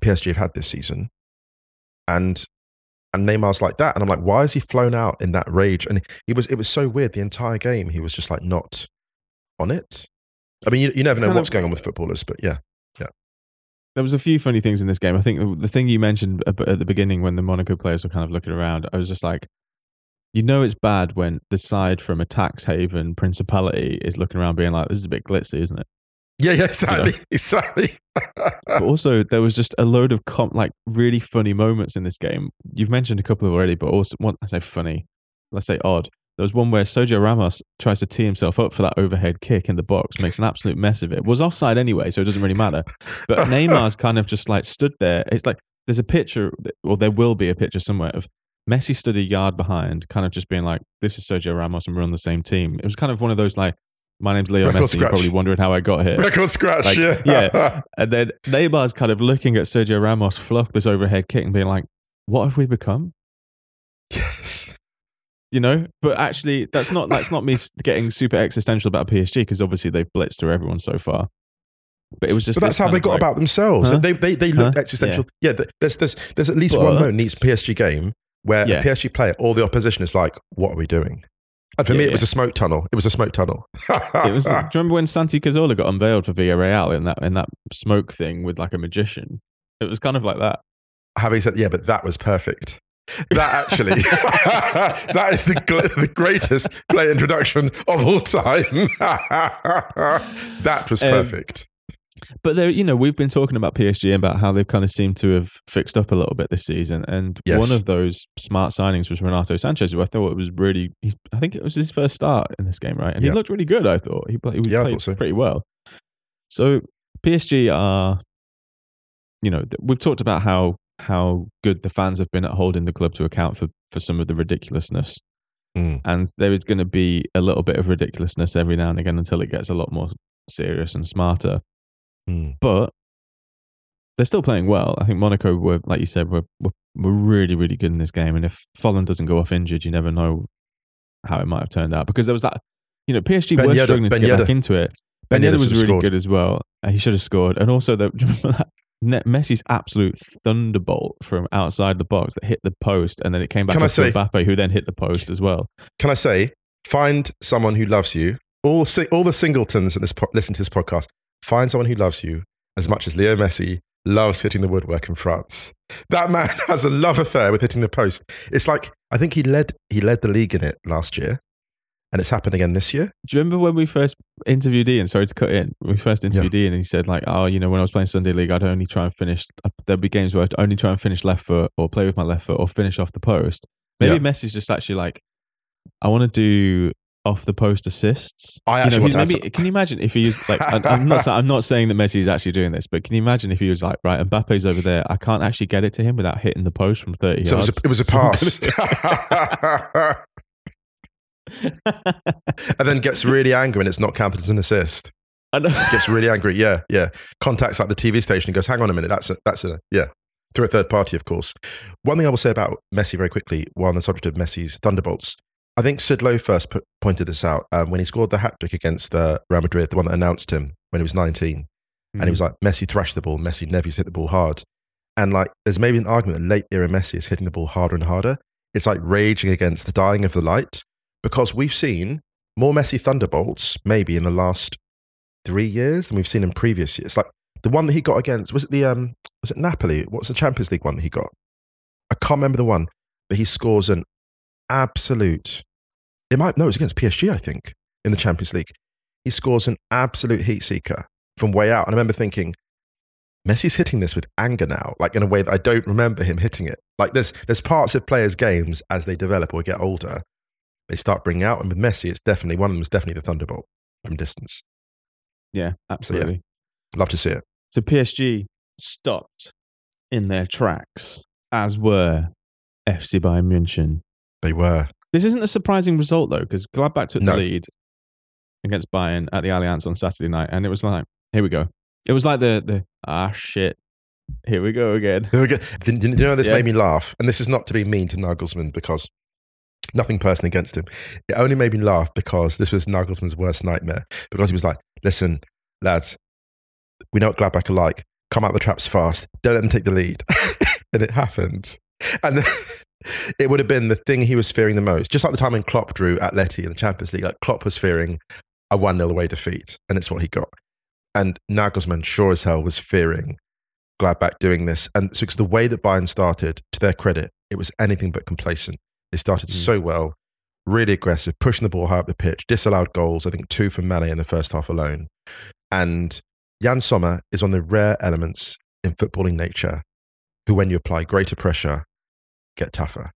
PSG have had this season. And Neymar's like that. And I'm like, why is he flown out in that rage? And it was so weird. The entire game, he was just like not on it. I mean, you never know what's going on with footballers, but yeah. There was a few funny things in this game. I think the thing you mentioned at the beginning when the Monaco players were kind of looking around, I was just like, You know it's bad when the side from a tax haven principality is looking around being like, this is a bit glitzy, isn't it? Yeah, exactly. You know? Exactly. But also, there was just a load of really funny moments in this game. You've mentioned a couple of already, but also, I say funny, let's say odd. There was one where Sergio Ramos tries to tee himself up for that overhead kick in the box, makes an absolute mess of it. It was offside anyway, so it doesn't really matter. But Neymar's kind of just stood there. It's there's a picture, or there will be a picture somewhere of Messi stood a yard behind, kind of just being like, this is Sergio Ramos and we're on the same team. It was kind of one of those my name's Leo Messi, you're probably wondering how I got here. Record scratch, yeah. Yeah. And then Neymar's kind of looking at Sergio Ramos fluff this overhead kick and being like, what have we become? Yes. You know? But actually, that's not me getting super existential about PSG, because obviously they've blitzed through everyone so far. But it was just. But that's how they got about themselves. Huh? They looked existential. Yeah, there's at least one moment in each PSG game where a PSG player or the opposition is like, what are we doing? And for me, it was a smoke tunnel. It was a smoke tunnel. It was. Do you remember when Santi Cazorla got unveiled for Villarreal in that smoke thing with a magician? It was kind of like that. Having said, yeah, but that was perfect. That actually, that is the greatest play introduction of all time. That was perfect. But there, we've been talking about PSG and about how they've kind of seemed to have fixed up a little bit this season. And one of those smart signings was Renato Sanchez, who I thought it was really. I think it was his first start in this game, right? And he looked really good. I thought he played pretty well. So PSG are, we've talked about how good the fans have been at holding the club to account for some of the ridiculousness. Mm. And there is going to be a little bit of ridiculousness every now and again until it gets a lot more serious and smarter. Mm. But they're still playing well. I think Monaco were, like you said, were really, really good in this game. And if Folland doesn't go off injured, you never know how it might have turned out. Because there was that, PSG were struggling to get back into it. Ben Yedder was really good as well. He should have scored. And also, Messi's absolute thunderbolt from outside the box that hit the post, and then it came back to Mbappe, who then hit the post as well. Can I say, find someone who loves you. All the Singletons listen to this podcast. Find someone who loves you as much as Leo Messi loves hitting the woodwork in France. That man has a love affair with hitting the post. It's I think he led the league in it last year, and it's happened again this year. Do you remember when we first interviewed Ian? Sorry to cut in. We first interviewed Ian, and he said when I was playing Sunday League, I'd only try and finish. There'd be games where I'd only try and finish left foot or play with my left foot or finish off the post. Maybe Messi's just actually I want to do off the post assists. Can you imagine if he was I'm not saying that Messi is actually doing this, but can you imagine if he was right, Mbappe's over there, I can't actually get it to him without hitting the post from 30 yards. It was a pass. And then gets really angry and it's not counted as an assist. I know. Gets really angry. Yeah, yeah. Contacts the TV station and goes, hang on a minute, that's through a third party, of course. One thing I will say about Messi very quickly, while on the subject of Messi's thunderbolts, I think Sid Lowe first pointed this out when he scored the hat-trick against Real Madrid, the one that announced him when he was 19. Mm-hmm. And he was like, Messi thrashed the ball, Messi never used to hit the ball hard. And there's maybe an argument that late-era Messi is hitting the ball harder and harder. It's raging against the dying of the light, because we've seen more Messi thunderbolts maybe in the last 3 years than we've seen in previous years. The one that he got against, was it Napoli? What's the Champions League one that he got? I can't remember the one, but he scores an absolute, it was against PSG, I think, in the Champions League. He scores an absolute heat seeker from way out. And I remember thinking, Messi's hitting this with anger now, in a way that I don't remember him hitting it. There's parts of players' games as they develop or get older, they start bringing out. And with Messi, it's definitely, one of them is definitely the thunderbolt from distance. Yeah, absolutely. Yeah, love to see it. So PSG stopped in their tracks, as were FC Bayern München. They were. This isn't a surprising result, though, because Gladbach took the lead against Bayern at the Allianz on Saturday night, and it was here we go. It was shit, here we go again. You know, this made me laugh, and this is not to be mean to Nagelsmann, because nothing personal against him. It only made me laugh because this was Nagelsmann's worst nightmare, because he was like, listen, lads, we know what Gladbach are like. Come out the traps fast. Don't let them take the lead. And it happened. And it would have been the thing he was fearing the most. Just like the time when Klopp drew Atleti in the Champions League, Klopp was fearing a 1-0 away defeat, and it's what he got. And Nagelsmann, sure as hell, was fearing Gladbach doing this. And so it's the way that Bayern started, to their credit, it was anything but complacent. They started so well. really aggressive, pushing the ball high up the pitch, disallowed goals, I think 2 from Mane in the first half alone. And Yann Sommer is one of the rare elements in footballing nature who, when you apply greater pressure, get tougher.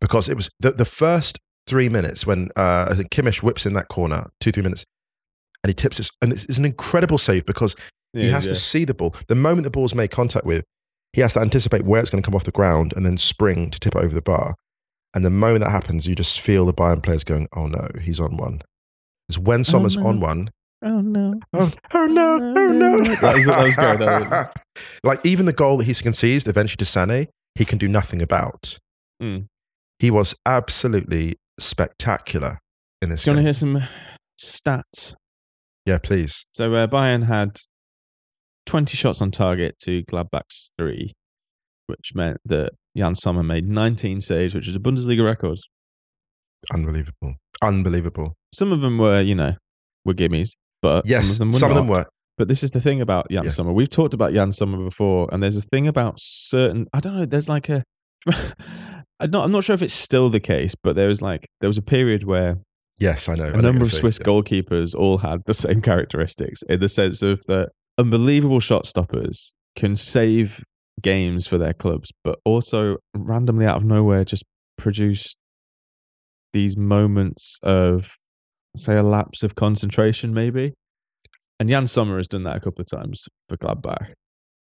Because it was the first 3 minutes when I think Kimmich whips in that corner, 2-3 minutes, and he tips it. And it's an incredible save because he has to see the ball. The moment the ball's made contact with, he has to anticipate where it's going to come off the ground and then spring to tip it over the bar. And the moment that happens, you just feel the Bayern players going, oh no, he's on one. It's when Sommer's on one. Oh no. Oh no. That was great. That was... Like even the goal that he concedes eventually to Sané, he can do nothing about. Mm. He was absolutely spectacular in this game. Do you want to hear some stats? Yeah, please. So Bayern had 20 shots on target to Gladbach's 3, which meant that Yann Sommer made 19 saves, which is a Bundesliga record. Unbelievable. Some of them were gimmies, but yes, some of them were. But this is the thing about Yann Sommer. We've talked about Yann Sommer before, and there's a thing about certain, I don't know, there's like a, I'm not sure if it's still the case, but there was a period where a number of Swiss goalkeepers all had the same characteristics in the sense of that unbelievable shot stoppers can save games for their clubs, but also randomly out of nowhere just produce these moments of, say, a lapse of concentration maybe. And Yann Sommer has done that a couple of times for Gladbach.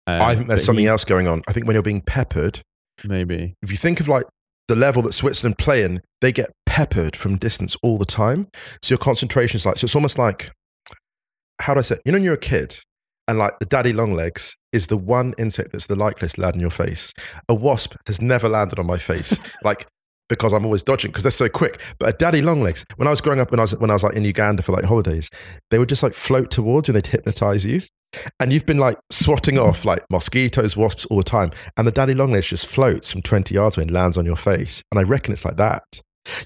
I think there's something else going on. I think when you're being peppered, maybe. If you think of like the level that Switzerland play in, they get peppered from distance all the time. So your concentration is like, so it's almost like, how do I say it? You know, when you're a kid and like the daddy long legs is the one insect that's the likeliest to land in your face. A wasp has never landed on my face. Like, because I'm always dodging because they're so quick. But a daddy long legs, when I was growing up, when I was like in Uganda for like holidays, they would just like float towards you and they'd hypnotize you. And you've been like swatting off like mosquitoes, wasps all the time. And the daddy long legs just floats from 20 yards away and lands on your face. And I reckon it's like that.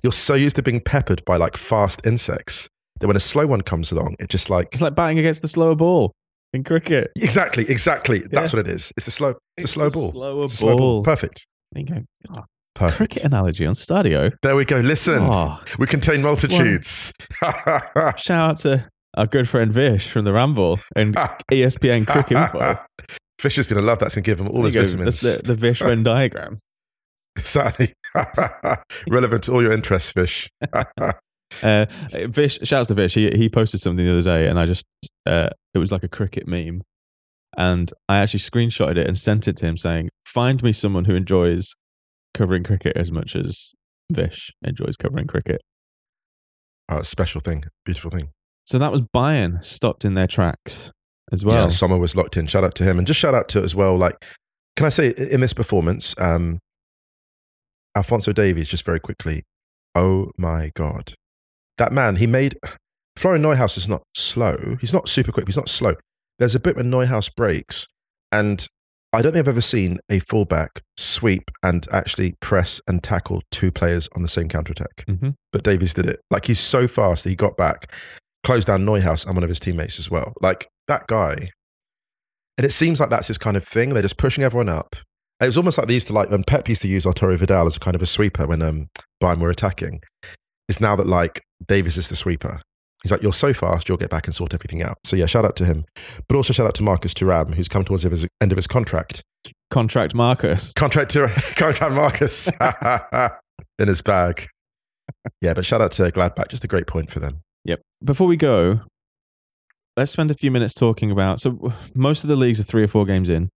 You're so used to being peppered by like fast insects that when a slow one comes along, it just like... It's like batting against the slower ball in cricket. Exactly. Yeah. That's what it is. It's a slow ball. Perfect. There you go. Perfect. Cricket analogy on Stadio. There we go. Listen, we contain multitudes. Well, shout out to our good friend Vish from the Ramble and ESPN Cricket Info. Vish is going to love that and give him all his vitamins. That's the Vish Venn diagram. Exactly. Relevant to all your interests, Vish. Vish, shouts to Vish. He posted something the other day, and I just it was like a cricket meme, and I actually screenshotted it and sent it to him saying, "Find me someone who enjoys covering cricket as much as Vish enjoys covering cricket." Special thing, beautiful thing. So that was Bayern stopped in their tracks as well. Yeah, Sommer was locked in. Shout out to him, and just shout out to as well. Like, can I say in this performance, Alphonso Davies, just very quickly. Oh my God. That man, he made... Florian Neuhaus is not slow. He's not super quick. He's not slow. There's a bit when Neuhaus breaks, and I don't think I've ever seen a fullback sweep and actually press and tackle 2 players on the same counterattack. Mm-hmm. But Davies did it. Like, he's so fast that he got back, closed down Neuhaus and one of his teammates as well. Like, that guy. And it seems like that's his kind of thing. They're just pushing everyone up. It was almost like they used to, like when Pep used to use Arturo Vidal as a kind of a sweeper when Bayern were attacking. It's now that like Davies is the sweeper. He's like, you're so fast, you'll get back and sort everything out. So yeah, shout out to him. But also shout out to Marcus Thuram, who's come towards the end of his contract. Contract Marcus in his bag. Yeah, but shout out to Gladbach. Just a great point for them. Yep. Before we go, let's spend a few minutes talking about, so most of the leagues are 3 or 4 games in.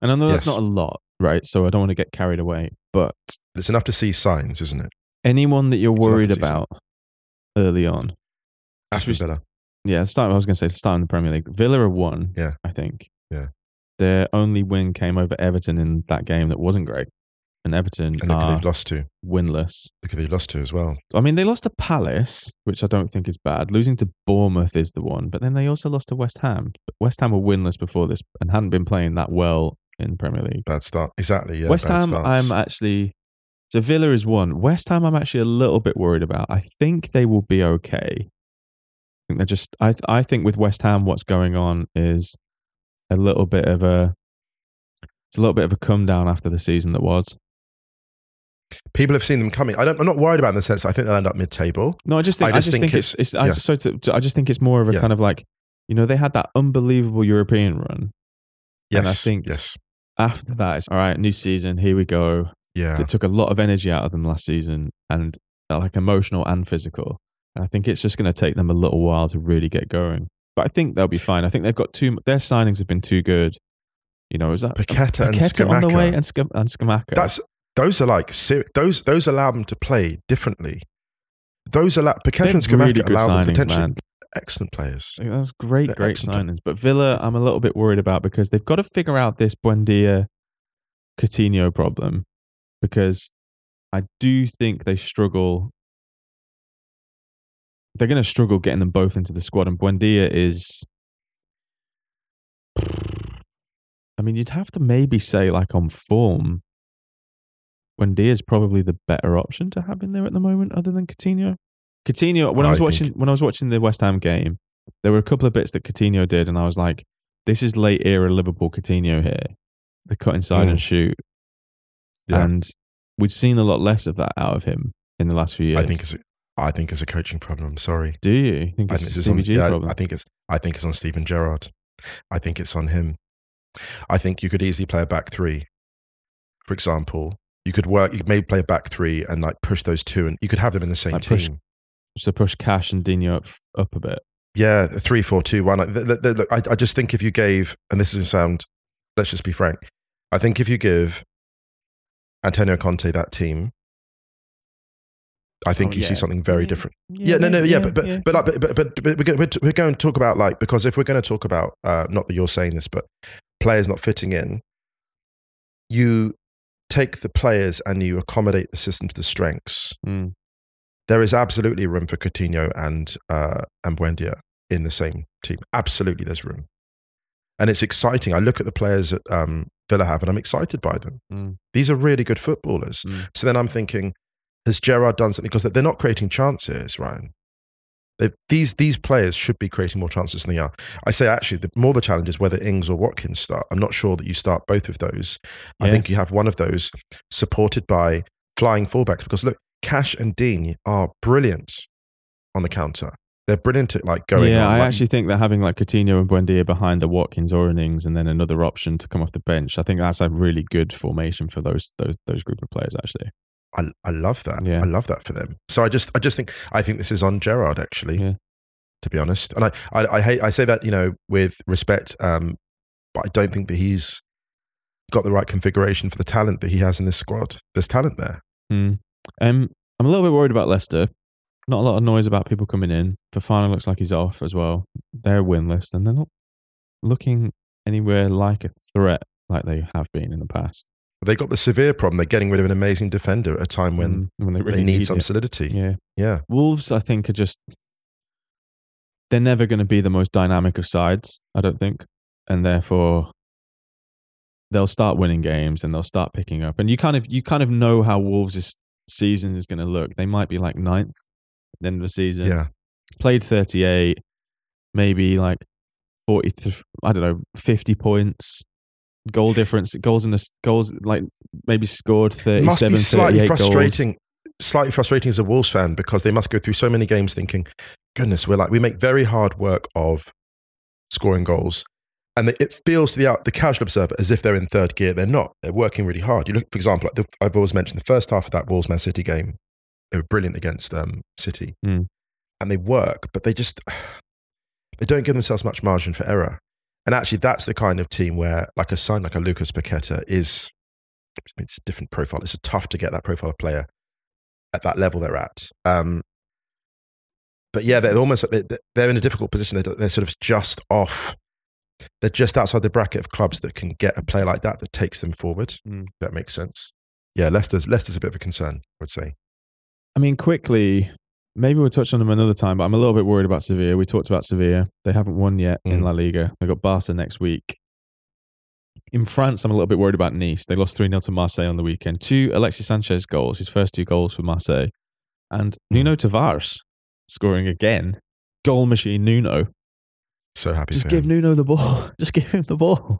And I know that's not a lot, right? So I don't want to get carried away, but... It's enough to see signs, isn't it? Anyone that you're worried about early on. Aston Villa. Yeah, start in the Premier League. Villa are 1, I think. Yeah. Their only win came over Everton in that game that wasn't great. And Everton are winless. Look at who they've lost to as well. I mean, they lost to Palace, which I don't think is bad. Losing to Bournemouth is the one. But then they also lost to West Ham. But West Ham were winless before this and hadn't been playing that well in the Premier League. Bad start. Exactly, yeah. West Ham, so Villa is 1. West Ham, I'm actually a little bit worried about. I think they will be okay. I think they're just... I think with West Ham, what's going on is a little bit of a come down after the season that was. people have seen them coming. I'm not worried about it in the sense that I think they'll end up mid-table. No, I just think it's more of a kind of like, you know, they had that unbelievable European run. Yes. And I think after that, it's all right, new season, here we go. Yeah. It took a lot of energy out of them last season, and like emotional and physical. And I think it's just going to take them a little while to really get going. But I think they'll be fine. I think they've got their signings have been too good. You know, is that Paqueta and Scamacca on the way and Scamacca? Those are like those allow them to play differently. Those allow Paqueta and Scamacca really allow them potentially excellent players. That's great signings. But Villa, I'm a little bit worried about because they've got to figure out this Buendia Coutinho problem, because I do think they struggle. They're going to struggle getting them both into the squad, and Buendia is. I mean, you'd have to maybe say, like, on form, Buendia is probably the better option to have in there at the moment, other than Coutinho. Coutinho, when I was watching the West Ham game, there were a couple of bits that Coutinho did, and I was like, "This is late era Liverpool Coutinho here." The cut inside and shoot, and we'd seen a lot less of that out of him in the last few years. I think it's a coaching problem. I'm sorry. Do you think it's a Stevie G problem? I think it's on Steven Gerrard. I think it's on him. I think you could easily play a back three, for example. You may play a back three and like push those two, and you could have them in the same team. So push Cash and Digne up a bit. Yeah, 3-4-2-1. Look, I just think if you gave, and this is going to sound, let's just be frank. I think if you give Antonio Conte that team, I think see something very different. But we're going to talk about like, because if we're going to talk about not that you're saying this, but players not fitting in, you take the players and you accommodate the system to the strengths. Mm. There is absolutely room for Coutinho and Buendia in the same team. Absolutely, there's room, and it's exciting. I look at the players that Villa have, and I'm excited by them. Mm. These are really good footballers. Mm. So then I'm thinking, has Gerrard done something? Because they're not creating chances, Ryan. These players should be creating more chances than they are. I say actually, the challenge is whether Ings or Watkins start. I'm not sure that you start both of those. Yeah. I think you have one of those supported by flying fullbacks. Because look, Cash and Digne are brilliant on the counter. They're brilliant at like going. Yeah, I actually think that having like Coutinho and Buendia behind a Watkins or an Ings, and then another option to come off the bench. I think that's a really good formation for those group of players actually. I love that. Yeah. I love that for them. So I think this is on Gerrard actually, to be honest. And I say that, you know, with respect, but I don't think that he's got the right configuration for the talent that he has in this squad. There's talent there. Mm. I'm a little bit worried about Leicester. Not a lot of noise about people coming in. Fofana looks like he's off as well. They're winless and they're not looking anywhere like a threat like they have been in the past. They got the severe problem. They're getting rid of an amazing defender at a time when they really need some solidity. Yeah. Wolves, I think, are just... They're never going to be the most dynamic of sides, I don't think. And therefore, they'll start winning games and they'll start picking up. And you kind of know how Wolves' season is going to look. They might be like 9th at the end of the season. Yeah. Played 38, maybe like 43, I don't know, 50 points. Goal difference, goals like maybe scored 37, must be slightly 38 frustrating, goals. Slightly frustrating as a Wolves fan because they must go through so many games thinking, goodness, we make very hard work of scoring goals, and it feels to the casual observer as if they're in third gear. They're not. They're working really hard. You look, for example, like I've always mentioned the first half of that Wolves Man City game. They were brilliant against City, and they work, but they don't give themselves much margin for error. And actually, that's the kind of team where, like a Lucas Paqueta it's a different profile. It's tough to get that profile of player at that level they're at. But yeah, they're almost like they're in a difficult position. They're sort of just off. They're just outside the bracket of clubs that can get a player like that that takes them forward. Mm. That makes sense. Yeah, Leicester's a bit of a concern, I would say. I mean, quickly. Maybe we'll touch on them another time, but I'm a little bit worried about Sevilla. We talked about Sevilla. They haven't won yet in La Liga. They've got Barca next week. In France, I'm a little bit worried about Nice. They lost 3-0 to Marseille on the weekend. 2 Alexis Sanchez goals, his first 2 goals for Marseille. And Nuno Tavares scoring again. Goal machine Nuno. So happy for him. Just give Nuno the ball. Just give him the ball.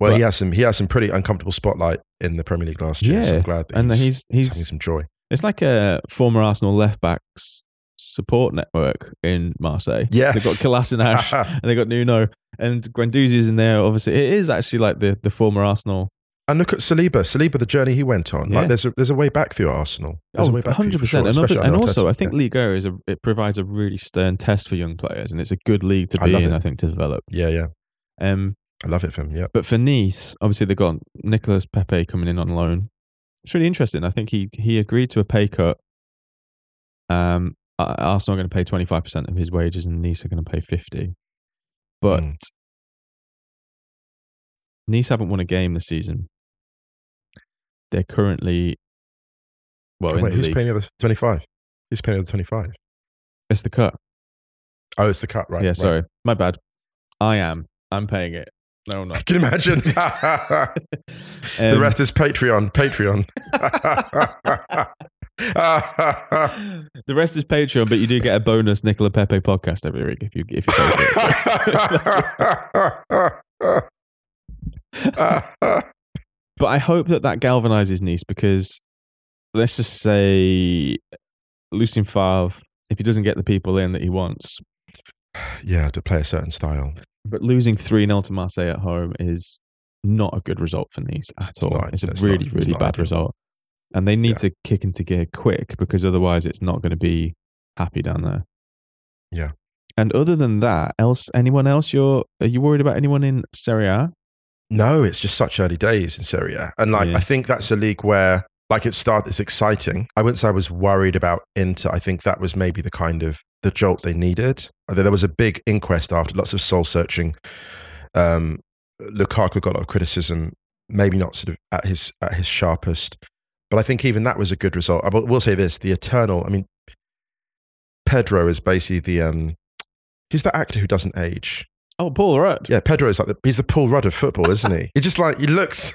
Well, he has some pretty uncomfortable spotlight in the Premier League last year. Yeah, so I'm glad that he's having some joy. It's like a former Arsenal left backs support network in Marseille. Yes, they've got Kolasinac and they got Nuno and Guendouzi's in there. Obviously, it is actually like the former Arsenal. And look at Saliba, the journey he went on. Yeah. Like there's a way back for your Arsenal. There's a way back 100%. For sure, and also, I think Ligue 1 it provides a really stern test for young players, and it's a good league to be in. I think to develop. Yeah, yeah. I love it for him. Yeah. But for Nice, obviously they've got Nicolas Pepe coming in on loan. It's really interesting. I think he agreed to a pay cut. Arsenal are going to pay 25% of his wages, and Nice are going to pay 50%. But Nice haven't won a game this season. They're currently paying the other 25? Who's paying the other 25? It's the cut. Oh, it's the cut, right? Yeah, right. Sorry, my bad. I'm paying it. No, I'm not. I can imagine. The rest is Patreon. The rest is Patreon, but you do get a bonus Nicola Pepe podcast every week if you pay it. But I hope that galvanizes Nice, because let's just say Lucien Favre, if he doesn't get the people in that he wants, to play a certain style. But losing 3-0 to Marseille at home is not a good result for Nice at all. It's a really bad result. And they need to kick into gear quick, because otherwise it's not going to be happy down there. Yeah. And other than that, are you worried about anyone in Serie A? No, it's just such early days in Serie A. And I think that's a league where it's exciting. I wouldn't say I was worried about Inter. I think that was maybe the kind of the jolt they needed. There was a big inquest after, lots of soul searching. Lukaku got a lot of criticism, maybe not sort of at his sharpest, but I think even that was a good result. I will say this: Pedro is basically who's that actor who doesn't age? Oh, Paul Rudd. Yeah, Pedro is he's the Paul Rudd of football, isn't he? He just he looks.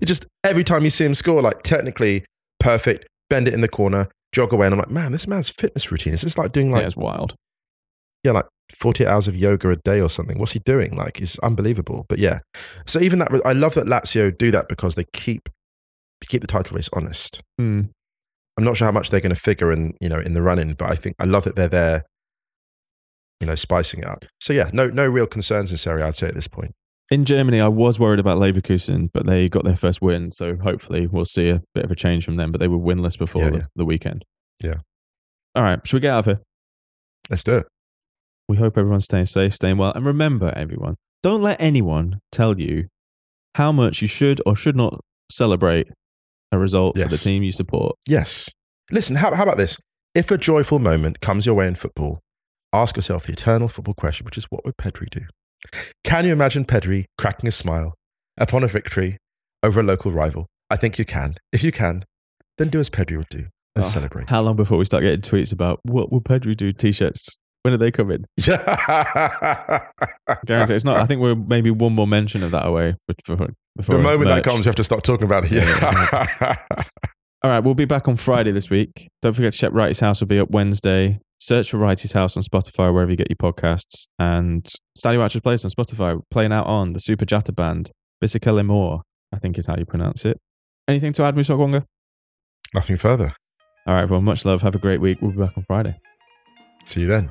It just, every time you see him score, technically perfect, bend it in the corner, jog away, and I'm like, man, this man's fitness routine is just like doing it's wild. Yeah, 48 hours of yoga a day or something. What's he doing? It's unbelievable. But yeah, so even that, I love that Lazio do that, because they keep the title race honest. Mm. I'm not sure how much they're going to figure in the run-in, but I think I love that they're there, spicing it up. So yeah, no real concerns in Serie A, I'd say, at this point. In Germany, I was worried about Leverkusen, but they got their first win, so hopefully we'll see a bit of a change from them, but they were winless before the weekend. Yeah. All right, should we get out of here? Let's do it. We hope everyone's staying safe, staying well, and remember, everyone, don't let anyone tell you how much you should or should not celebrate a result for the team you support. Yes. Listen, how about this? If a joyful moment comes your way in football, ask yourself the eternal football question, which is, what would Pedri do? Can you imagine Pedri cracking a smile upon a victory over a local rival? I think you can. If you can, then do as Pedri would do and celebrate. How long before we start getting tweets about, what will Pedri do t-shirts? When are they coming? Yeah. It's not. I think we're maybe one more mention of that away. Before the moment that comes, you have to stop talking about it here. Yeah. All right, we'll be back on Friday this week. Don't forget to check Righty's House. Will be up Wednesday. Search for Righty's House on Spotify, wherever you get your podcasts. And Stadio Archer's Place on Spotify, playing out on the Super Jata Band. Bisikele Moore, I think is how you pronounce it. Anything to add, Iso Kwanga? Nothing further. All right, everyone. Much love. Have a great week. We'll be back on Friday. See you then.